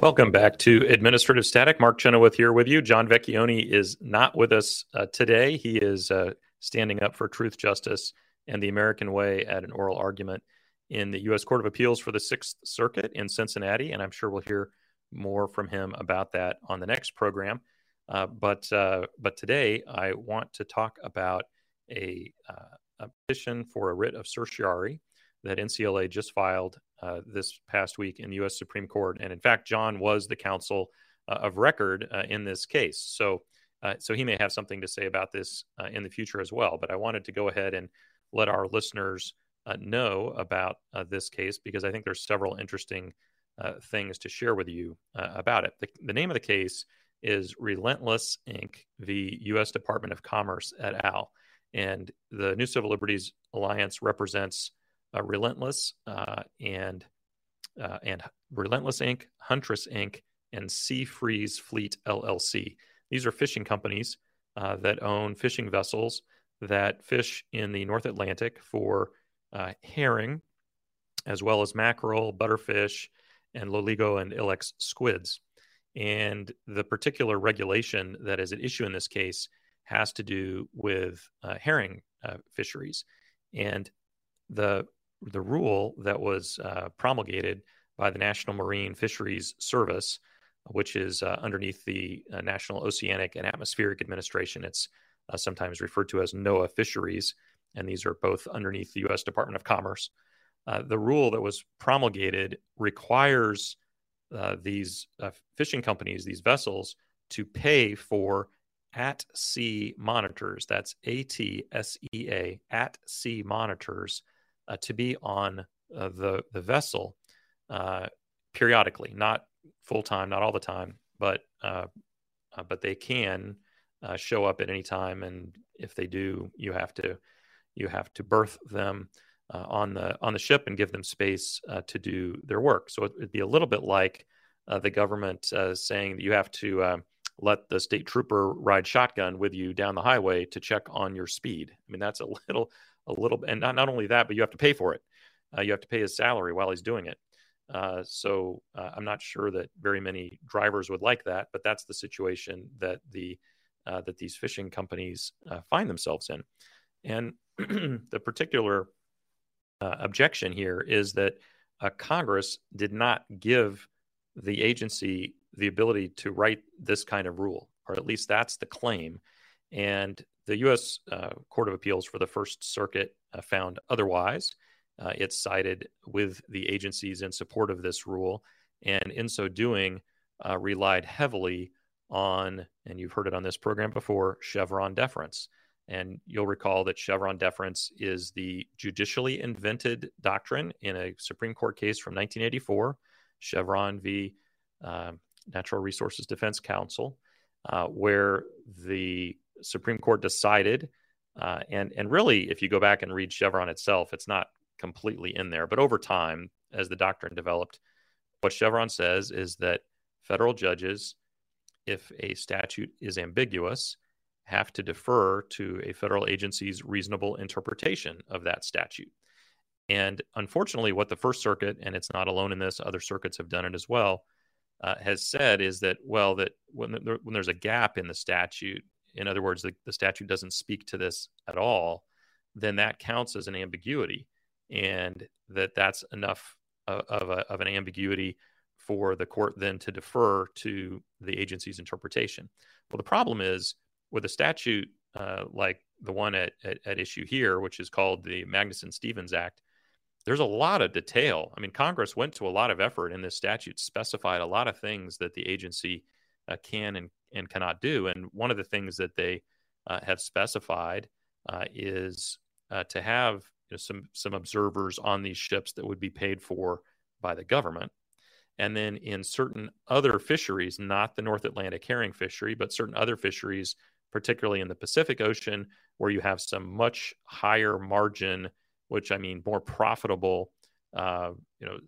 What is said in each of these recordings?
Welcome back to Administrative Static. Mark Chenoweth here with you. John Vecchione is not with us today. He is standing up for truth, justice, and the American way at an oral argument in the U.S. Court of Appeals for the Sixth Circuit in Cincinnati, and I'm sure we'll hear more from him about that on the next program. But today, I want to talk about a petition for a writ of certiorari that NCLA just filed this past week in the U.S. Supreme Court. And in fact, John was the counsel of record in this case. So he may have something to say about this in the future as well. But I wanted to go ahead and let our listeners know about this case, because I think there's several interesting things to share with you about it. The name of the case is Relentless Inc., the U.S. Department of Commerce et al. And the New Civil Liberties Alliance represents Relentless and Relentless Inc., Huntress Inc., and Sea Freeze Fleet LLC. These are fishing companies that own fishing vessels that fish in the North Atlantic for herring, as well as mackerel, butterfish, and Loligo and Ilex squids. And the particular regulation that is at issue in this case has to do with herring fisheries. And the rule that was promulgated by the National Marine Fisheries Service, which is underneath the National Oceanic and Atmospheric Administration. It's sometimes referred to as NOAA fisheries, and these are both underneath the U.S. Department of Commerce. The rule that was promulgated requires these fishing companies, these vessels, to pay for at-sea monitors. That's ATSEA, at-sea monitors, to be on the vessel periodically, not full time, not all the time, but they can show up at any time, and if they do, you have to berth them on the ship and give them space to do their work. So it'd be a little bit like the government saying that you have to let the state trooper ride shotgun with you down the highway to check on your speed. I mean, that's a little, and not only that, but you have to pay for it. You have to pay his salary while he's doing it. So I'm not sure that very many drivers would like that, but that's the situation that that these fishing companies find themselves in. And the particular objection here is that Congress did not give the agency the ability to write this kind of rule, or at least that's the claim. And the U.S. Court of Appeals for the First Circuit found otherwise. It sided with the agencies in support of this rule, and in so doing, relied heavily on, and you've heard it on this program before, Chevron deference. And you'll recall that Chevron deference is the judicially invented doctrine in a Supreme Court case from 1984, Chevron v. Natural Resources Defense Council, where the Supreme Court decided, and really, if you go back and read Chevron itself, it's not completely in there. But over time, as the doctrine developed, what Chevron says is that federal judges, if a statute is ambiguous, have to defer to a federal agency's reasonable interpretation of that statute. And unfortunately, what the First Circuit, and it's not alone in this, other circuits have done it as well, has said is that, well, that when there's a gap in the statute, in other words, the statute doesn't speak to this at all, then that counts as an ambiguity, and that's enough of an ambiguity for the court then to defer to the agency's interpretation. Well, the problem is with a statute like the one at issue here, which is called the Magnuson-Stevens Act, there's a lot of detail. I mean, Congress went to a lot of effort, and this statute specified a lot of things that the agency can and cannot do. And one of the things that they have specified is to have some observers on these ships that would be paid for by the government. And then in certain other fisheries, not the North Atlantic herring fishery, but certain other fisheries, particularly in the Pacific Ocean, where you have some much higher margin, which I mean, more profitable,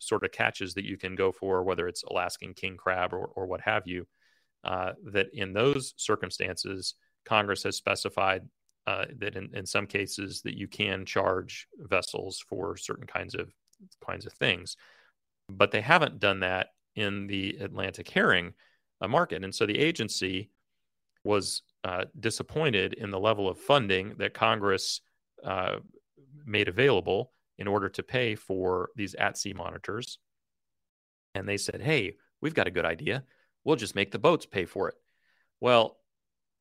sort of catches that you can go for, whether it's Alaskan king crab or what have you, that in those circumstances, Congress has specified that in some cases that you can charge vessels for certain kinds of things. But they haven't done that in the Atlantic herring market. And so the agency was disappointed in the level of funding that Congress made available in order to pay for these at-sea monitors. And they said, hey, we've got a good idea. We'll just make the boats pay for it. Well,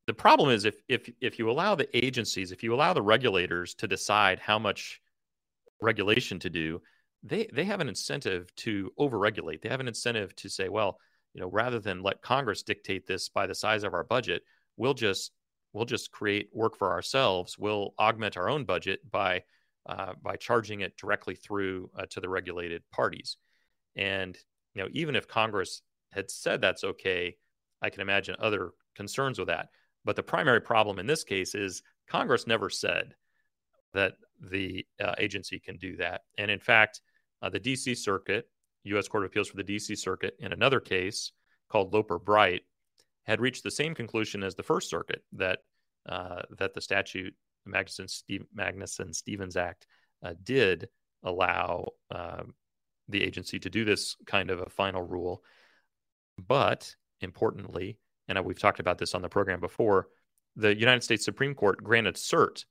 the problem is if you allow the agencies, if you allow the regulators to decide how much regulation to do, they have an incentive to overregulate. They have an incentive to say, well, rather than let Congress dictate this by the size of our budget, we'll just create work for ourselves. We'll augment our own budget by charging it directly through to the regulated parties. And even if Congress had said that's okay, I can imagine other concerns with that. But the primary problem in this case is Congress never said that the agency can do that. And in fact, the D.C. Circuit, U.S. Court of Appeals for the D.C. Circuit, in another case called Loper Bright, had reached the same conclusion as the First Circuit that the statute, the Magnuson-Stevens Act, did allow the agency to do this kind of a final rule. But importantly, and we've talked about this on the program before, the United States Supreme Court granted cert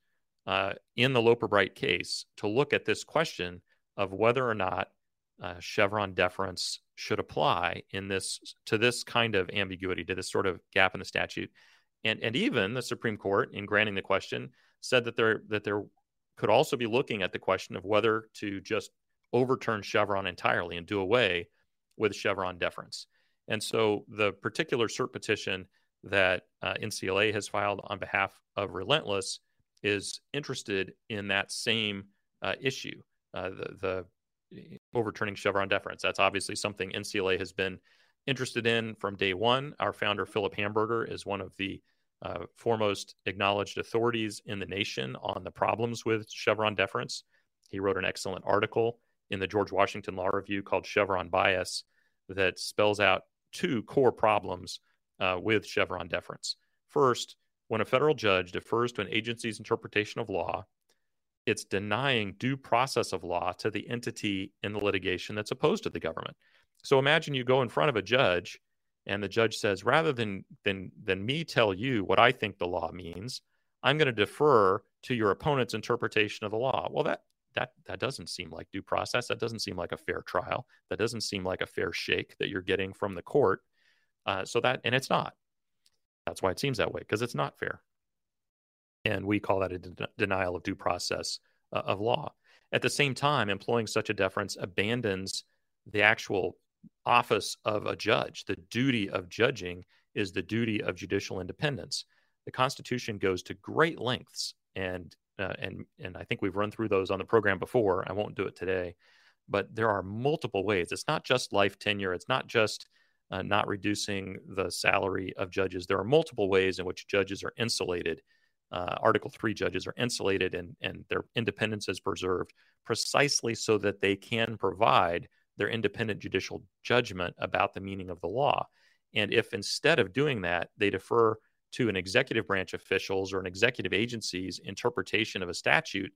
in the Loper Bright case to look at this question of whether or not Chevron deference should apply to this kind of ambiguity, to this sort of gap in the statute. And even the Supreme Court, in granting the question, said that there could also be looking at the question of whether to just overturn Chevron entirely and do away with Chevron deference. And so the particular cert petition that NCLA has filed on behalf of Relentless is interested in that same issue, the overturning Chevron deference. That's obviously something NCLA has been interested in from day one. Our founder, Philip Hamburger, is one of the foremost acknowledged authorities in the nation on the problems with Chevron deference. He wrote an excellent article in the George Washington Law Review called Chevron Bias that spells out two core problems with Chevron deference. First, when a federal judge defers to an agency's interpretation of law, it's denying due process of law to the entity in the litigation that's opposed to the government. So imagine you go in front of a judge and the judge says, rather than me tell you what I think the law means, I'm going to defer to your opponent's interpretation of the law. Well, that doesn't seem like due process. That doesn't seem like a fair trial. That doesn't seem like a fair shake that you're getting from the court. And it's not. That's why it seems that way, because it's not fair. And we call that a denial of due process of law. At the same time, employing such a deference abandons the actual office of a judge. The duty of judging is the duty of judicial independence. The Constitution goes to great lengths, and I think we've run through those on the program before. I won't do it today, but there are multiple ways. It's not just life tenure. It's not just not reducing the salary of judges. There are multiple ways in which judges are insulated. Article 3 judges are insulated and their independence is preserved precisely so that they can provide their independent judicial judgment about the meaning of the law. And if instead of doing that, they defer to an executive branch official's or an executive agency's interpretation of a statute,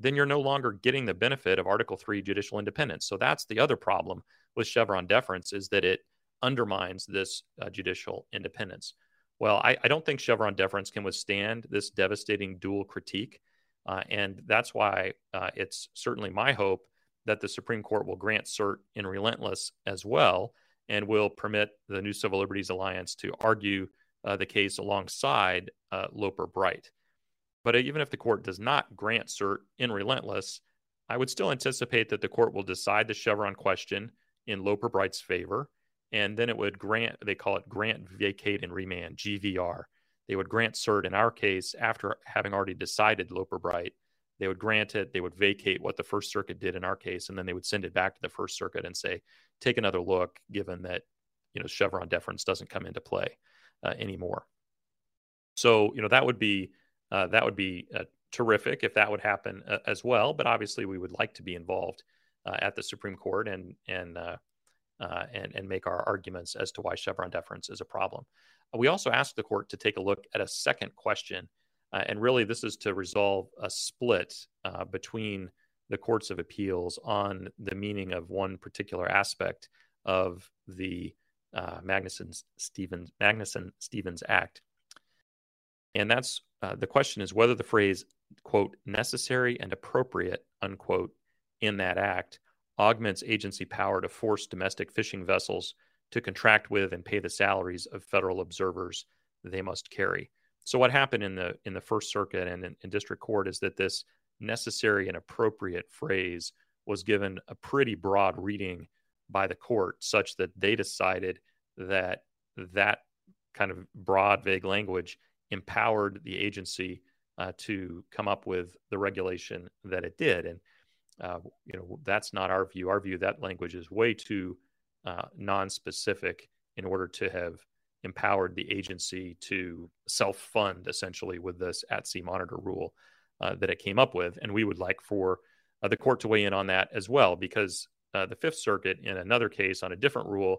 then you're no longer getting the benefit of Article 3 judicial independence. So that's the other problem with Chevron deference, is that it undermines this judicial independence. Well, I don't think Chevron deference can withstand this devastating dual critique. And that's why it's certainly my hope that the Supreme Court will grant cert in Relentless as well, and will permit the New Civil Liberties Alliance to argue the case alongside Loper Bright. But even if the court does not grant cert in Relentless, I would still anticipate that the court will decide the Chevron question in Loper Bright's favor, and then it would grant, they call it grant, vacate, and remand, GVR. They would grant cert in our case after having already decided Loper Bright, They would grant it. They would vacate what the First Circuit did in our case, and then they would send it back to the First Circuit and say, take another look, given that, you know, Chevron deference doesn't come into play anymore. So, you know, that would be terrific if that would happen as well. But obviously, we would like to be involved at the Supreme Court and make our arguments as to why Chevron deference is a problem. We also asked the court to take a look at a second question. And really, this is to resolve a split between the courts of appeals on the meaning of one particular aspect of the Magnuson-Stevens Act. And that's the question is whether the phrase, quote, necessary and appropriate, unquote, in that act augments agency power to force domestic fishing vessels to contract with and pay the salaries of federal observers they must carry. So what happened in the First Circuit and in district court is that this necessary and appropriate phrase was given a pretty broad reading by the court, such that they decided that kind of broad, vague language empowered the agency to come up with the regulation that it did. And, you know, that's not our view. Our view, that language is way too non-specific in order to have empowered the agency to self-fund, essentially, with this at-sea monitor rule that it came up with. And we would like for the court to weigh in on that as well, because the Fifth Circuit, in another case on a different rule,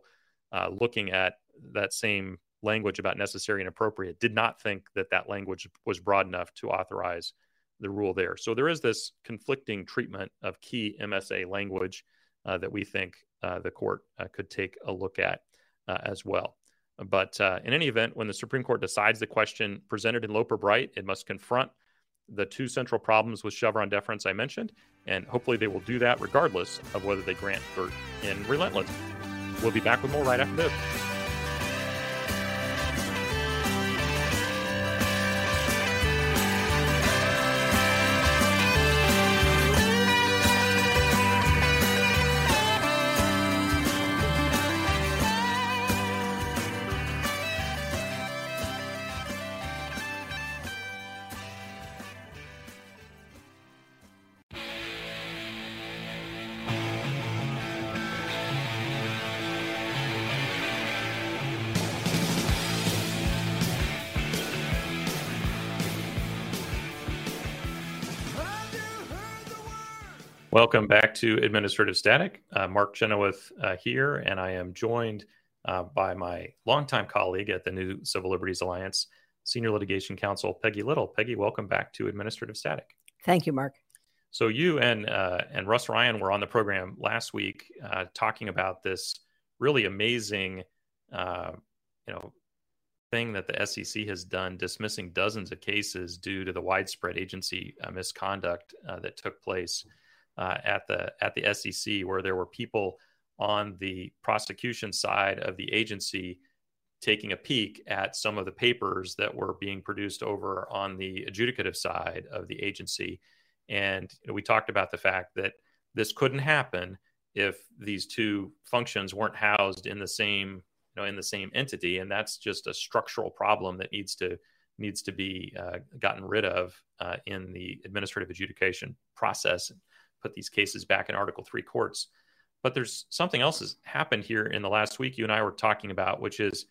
looking at that same language about necessary and appropriate, did not think that language was broad enough to authorize the rule there. So there is this conflicting treatment of key MSA language that we think the court could take a look at as well. But in any event, when the Supreme Court decides the question presented in Loper Bright, it must confront the two central problems with Chevron deference I mentioned, and hopefully they will do that regardless of whether they grant cert in Relentless. We'll be back with more right after this. Welcome back to Administrative Static. Mark Chenoweth here, and I am joined by my longtime colleague at the New Civil Liberties Alliance, Senior Litigation Counsel, Peggy Little. Peggy, welcome back to Administrative Static. Thank you, Mark. So you and Russ Ryan were on the program last week talking about this really amazing thing that the SEC has done, dismissing dozens of cases due to the widespread agency misconduct that took place at the SEC, where there were people on the prosecution side of the agency taking a peek at some of the papers that were being produced over on the adjudicative side of the agency. And we talked about the fact that this couldn't happen if these two functions weren't housed in the same, in the same entity. And that's just a structural problem that needs to be gotten rid of in the administrative adjudication process. Put these cases back in Article III courts. But there's something else that's happened here in the last week you and I were talking about, which is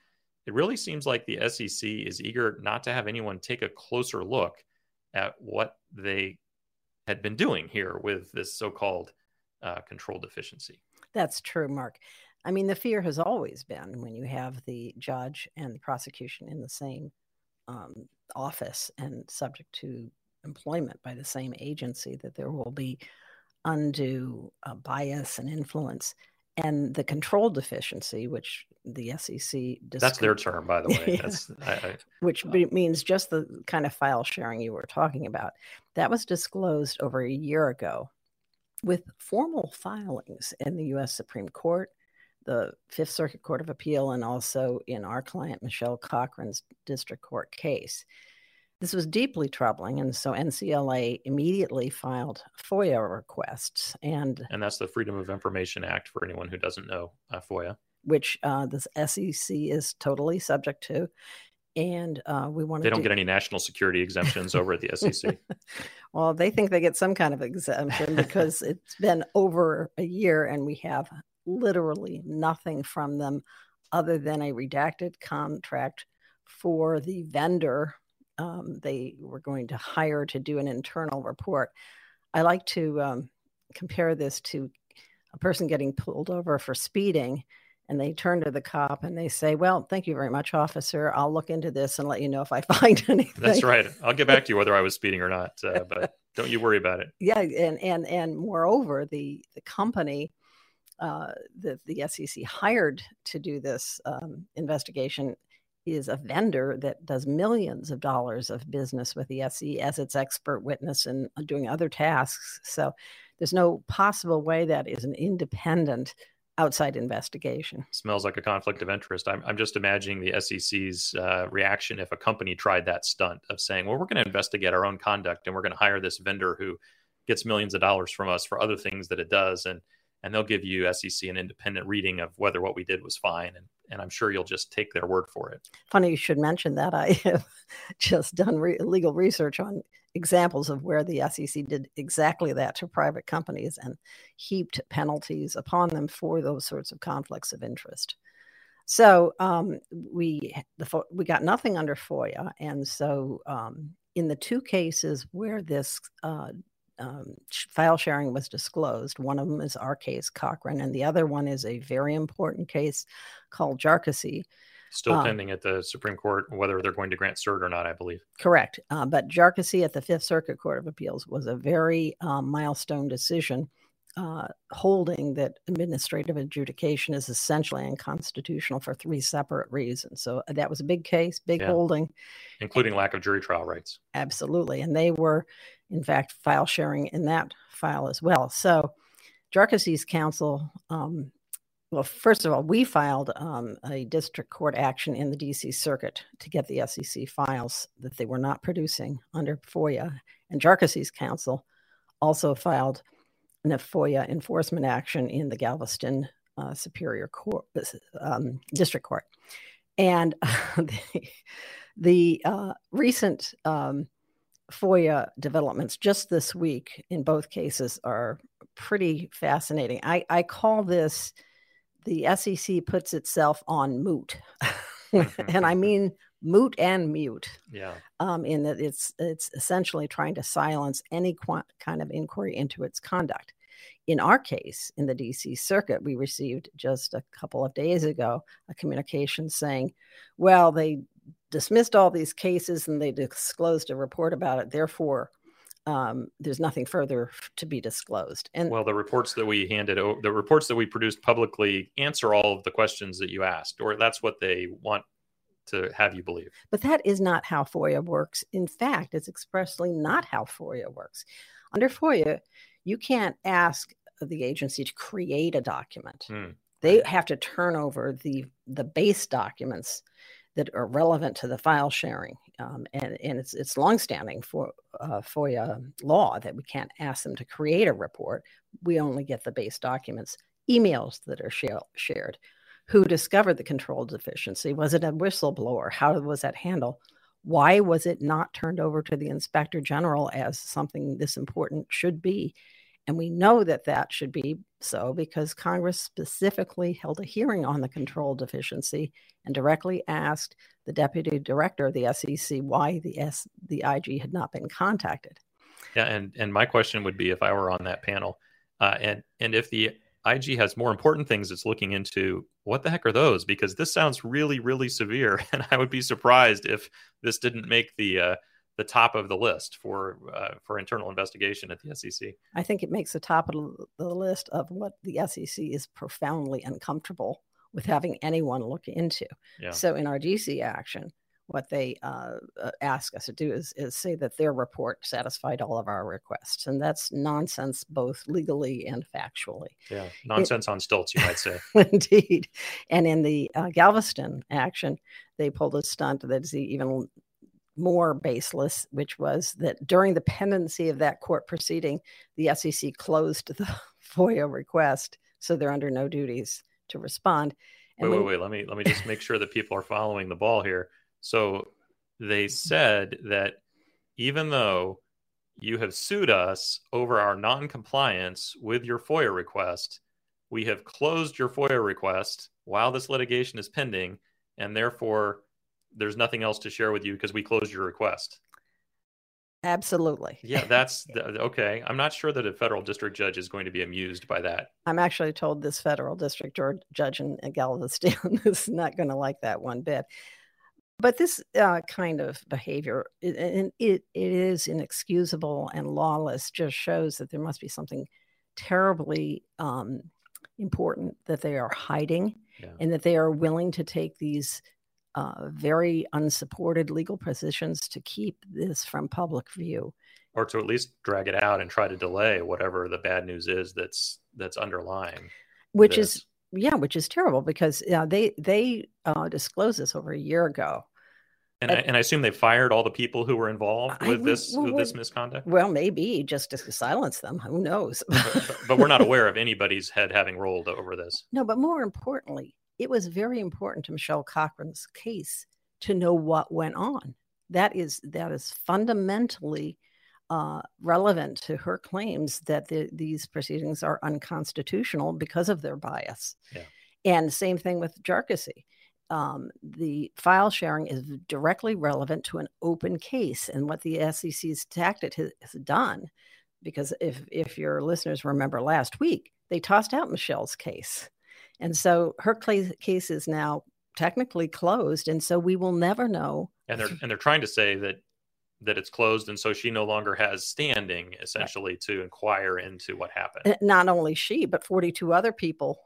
it really seems like the SEC is eager not to have anyone take a closer look at what they had been doing here with this so-called control deficiency. That's true, Mark. I mean, the fear has always been when you have the judge and the prosecution in the same office and subject to employment by the same agency that there will be undue bias and influence, and the control deficiency, which the SEC that's their term, by the way. Yeah. Which means just the kind of file sharing you were talking about. That was disclosed over a year ago, with formal filings in the U.S. Supreme Court, the Fifth Circuit Court of Appeal, and also in our client Michelle Cochran's district court case. This was deeply troubling, and so NCLA immediately filed FOIA requests. And that's the Freedom of Information Act, for anyone who doesn't know FOIA. Which the SEC is totally subject to. And we want to They don't get any national security exemptions over at the SEC. Well, they think they get some kind of exemption because it's been over a year and we have literally nothing from them other than a redacted contract for the vendor they were going to hire to do an internal report. I like to compare this to a person getting pulled over for speeding, and they turn to the cop and they say, well, thank you very much, officer. I'll look into this and let you know if I find anything. That's right. I'll get back to you whether I was speeding or not, but don't you worry about it. Yeah. And moreover, the company that the SEC hired to do this investigation is a vendor that does millions of dollars of business with the SEC as its expert witness and doing other tasks. So there's no possible way that is an independent outside investigation. Smells like a conflict of interest. I'm just imagining the SEC's reaction if a company tried that stunt of saying, well, we're going to investigate our own conduct and we're going to hire this vendor who gets millions of dollars from us for other things that it does. And they'll give you, SEC, an independent reading of whether what we did was fine. And I'm sure you'll just take their word for it. Funny you should mention that. I have just done legal research on examples of where the SEC did exactly that to private companies and heaped penalties upon them for those sorts of conflicts of interest. So we got nothing under FOIA. And so in the two cases where this file sharing was disclosed. One of them is our case, Cochran, and the other one is a very important case called Jarkesy. Still pending at the Supreme Court, whether they're going to grant cert or not, I believe. Correct. But Jarkesy at the Fifth Circuit Court of Appeals was a very milestone decision holding that administrative adjudication is essentially unconstitutional for three separate reasons. So that was a big case, big holding. Including lack of jury trial rights. Absolutely. And they were, in fact, file sharing in that file as well. So Jarkesy's counsel, well, first of all, we filed a district court action in the D.C. Circuit to get the SEC files that they were not producing under FOIA. And Jarkesy's counsel also filed a FOIA enforcement action in the Galveston Superior Court District Court. And the recent FOIA developments just this week in both cases are pretty fascinating. I call this, the SEC puts itself on moot. And I mean moot and mute. Yeah. In that it's essentially trying to silence any kind of inquiry into its conduct. In our case, in the D.C. Circuit, we received just a couple of days ago a communication saying, well, they dismissed all these cases and they disclosed a report about it. Therefore, there's nothing further to be disclosed. And well, the reports that we produced publicly answer all of the questions that you asked, or that's what they want to have you believe. But that is not how FOIA works. In fact, it's expressly not how FOIA works. Under FOIA, you can't ask the agency to create a document. They have to turn over the base documents that are relevant to the file sharing. And it's longstanding for FOIA law that we can't ask them to create a report. We only get the base documents, emails that are shared. Who discovered the control deficiency? Was it a whistleblower? How was that handled? Why was it not turned over to the Inspector General as something this important should be? And we know that that should be so because Congress specifically held a hearing on the control deficiency and directly asked the Deputy Director of the SEC why the IG had not been contacted. Yeah, and my question would be if I were on that panel, and if the IG has more important things it's looking into, what the heck are those? Because this sounds really, really severe, and I would be surprised if this didn't make the top of the list for internal investigation at the SEC. I think it makes the top of the list of what the SEC is profoundly uncomfortable with having anyone look into. Yeah. So in our DC action, what they ask us to do is say that their report satisfied all of our requests. And that's nonsense, both legally and factually. Yeah, nonsense on stilts, you might say. Indeed. And in the Galveston action, they pulled a stunt that's even more baseless, which was that during the pendency of that court proceeding, the SEC closed the FOIA request, so they're under no duties to respond. And wait. Let me just make sure that people are following the ball here. So they said that even though You have sued us over our non-compliance with your FOIA request. We have closed your FOIA request while this litigation is pending, and therefore there's nothing else to share with you because we closed your request. Absolutely. Yeah, that's okay. I'm not sure that a federal district judge is going to be amused by that. I'm actually told this federal district judge in Galveston is not going to like that one bit. But this kind of behavior, and it is inexcusable and lawless, just shows that there must be something terribly important that they are hiding, and that they are willing to take these very unsupported legal positions to keep this from public view. Or to at least drag it out and try to delay whatever the bad news is that's underlying. Which is terrible, because they disclosed this over a year ago. And I assume they fired all the people who were involved with this misconduct? Well, maybe just to silence them. Who knows? But we're not aware of anybody's head having rolled over this. No, but more importantly, it was very important to Michelle Cochran's case to know what went on. That is fundamentally relevant to her claims that these proceedings are unconstitutional because of their bias. Yeah. And same thing with Jarkesy. The file sharing is directly relevant to an open case and what the SEC's tactic has done. Because if your listeners remember last week, they tossed out Michelle's case. And so her case is now technically closed. And so we will never know. And they're trying to say that it's closed, and so she no longer has standing, essentially, to inquire into what happened. Not only she, but 42 other people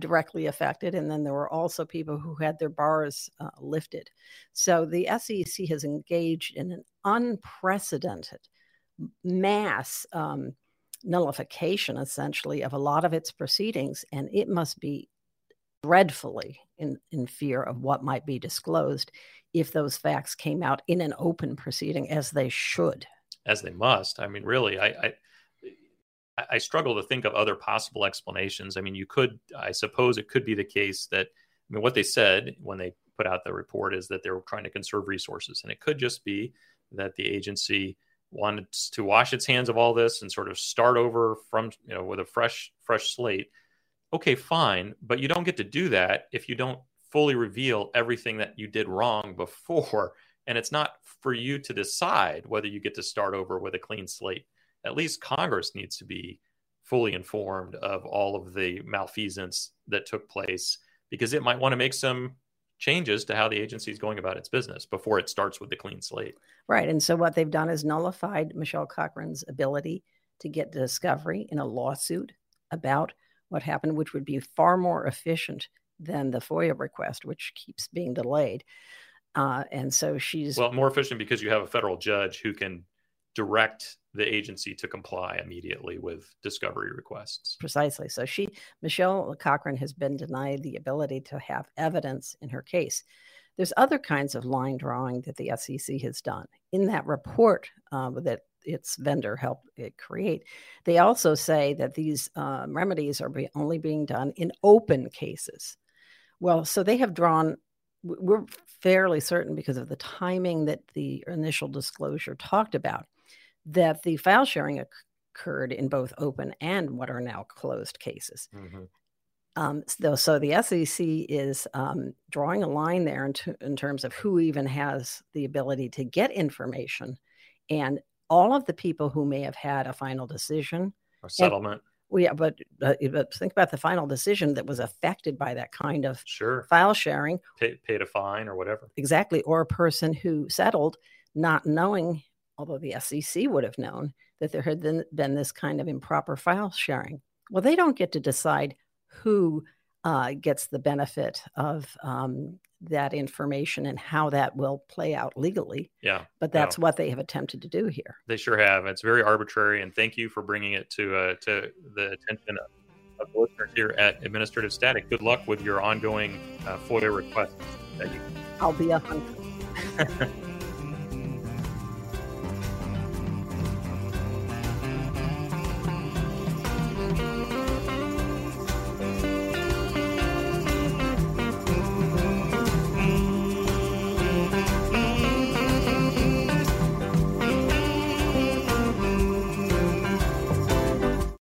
directly affected, and then there were also people who had their bars lifted. So the SEC has engaged in an unprecedented mass nullification, essentially, of a lot of its proceedings, and it must be dreadfully in fear of what might be disclosed if those facts came out in an open proceeding, as they should. As they must. I mean, really, I struggle to think of other possible explanations. I mean, I suppose it could be the case that, I mean, what they said when they put out the report is that they were trying to conserve resources. And it could just be that the agency wanted to wash its hands of all this and sort of start over from, with a fresh slate. Okay, fine. But you don't get to do that if you don't fully reveal everything that you did wrong before. And it's not for you to decide whether you get to start over with a clean slate. At least Congress needs to be fully informed of all of the malfeasance that took place, because it might want to make some changes to how the agency is going about its business before it starts with the clean slate. Right. And so what they've done is nullified Michelle Cochran's ability to get discovery in a lawsuit about what happened, which would be far more efficient than the FOIA request, which keeps being delayed. And so she's... Well, more efficient because you have a federal judge who can direct the agency to comply immediately with discovery requests. Precisely. So Michelle Cochran has been denied the ability to have evidence in her case. There's other kinds of line drawing that the SEC has done. In that report that its vendor helped it create, they also say that these remedies are only being done in open cases. Well, so they have drawn, we're fairly certain because of the timing that the initial disclosure talked about, that the file sharing occurred in both open and what are now closed cases. Mm-hmm. So the SEC is drawing a line there in terms of who even has the ability to get information, and all of the people who may have had a final decision or settlement. But think about the final decision that was affected by that kind of file sharing. Paid a fine or whatever. Exactly. Or a person who settled not knowing, although the SEC would have known, that there had been this kind of improper file sharing. Well, they don't get to decide who gets the benefit of that information and how that will play out legally. Yeah. But that's what they have attempted to do here. They sure have. It's very arbitrary. And thank you for bringing it to the attention of the listeners here at Administrative Static. Good luck with your ongoing FOIA requests. Thank you. I'll be up on